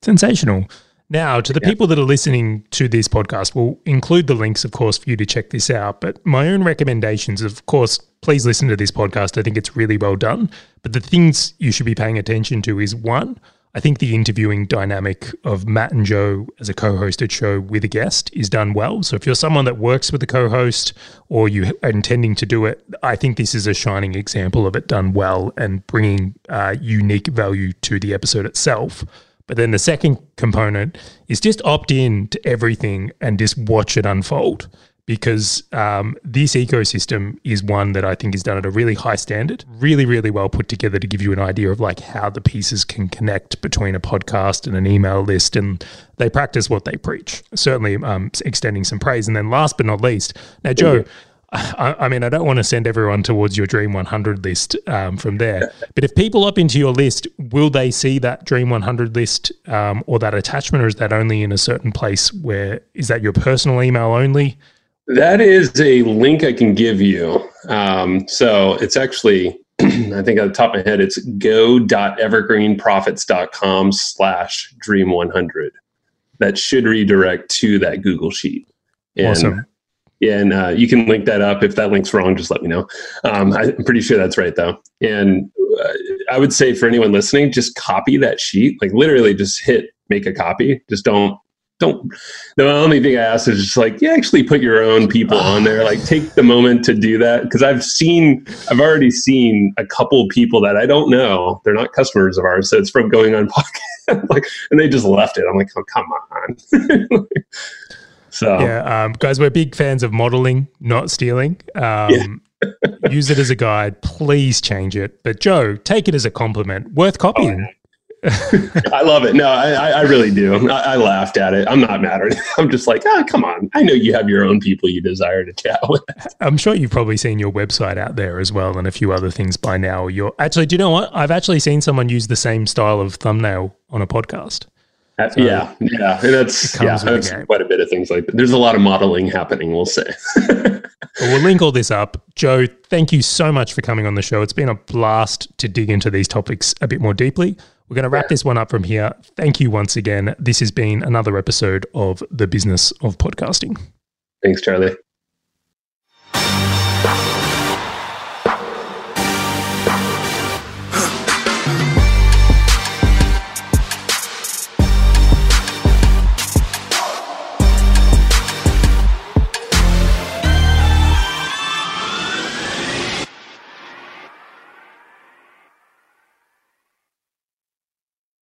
Sensational. Now, to the people that are listening to this podcast, we'll include the links, of course, for you to check this out. But my own recommendations, of course, please listen to this podcast. I think it's really well done. But the things you should be paying attention to is, one, I think the interviewing dynamic of Matt and Joe as a co-hosted show with a guest is done well. So if you're someone that works with a co-host or you are intending to do it, I think this is a shining example of it done well and bringing unique value to the episode itself. But then the second component is just opt in to everything and just watch it unfold, because this ecosystem is one that I think is done at a really high standard, really, really well put together to give you an idea of like how the pieces can connect between a podcast and an email list, and they practice what they preach, certainly extending some praise. And then last but not least, now, Joe, I mean, I don't want to send everyone towards your Dream 100 list from there, but if people opt into your list, will they see that Dream 100 list or that attachment, or is that only in a certain place? Where is that your personal email only? That is a link I can give you. So it's actually, I think at the top of my head, it's go.evergreenprofits.com/Dream100. That should redirect to that Google sheet. And awesome. Yeah, and you can link that up. If that link's wrong, just let me know. I'm pretty sure that's right, though. And I would say for anyone listening, just copy that sheet. Like literally just hit make a copy. Just don't. The only thing I ask is just like, actually put your own people on there. Like take the moment to do that. Because I've already seen a couple people that I don't know. They're not customers of ours. So it's from going on podcast. And they just left it. I'm like, oh, come on. So yeah, guys, we're big fans of modeling, not stealing. Use it as a guide. Please change it. But Joe, take it as a compliment. Worth copying. Oh, I love it. No, I really do. I laughed at it. I'm not mad at it. I'm just like, come on. I know you have your own people you desire to chat with. I'm sure you've probably seen your website out there as well and a few other things by now. Do you know what? I've actually seen someone use the same style of thumbnail on a podcast. So yeah. And that's quite a bit of things like that. There's a lot of modeling happening, we'll say. Well, we'll link all this up. Joe, thank you so much for coming on the show. It's been a blast to dig into these topics a bit more deeply. We're going to wrap this one up from here. Thank you once again. This has been another episode of The Business of Podcasting. Thanks, Charlie.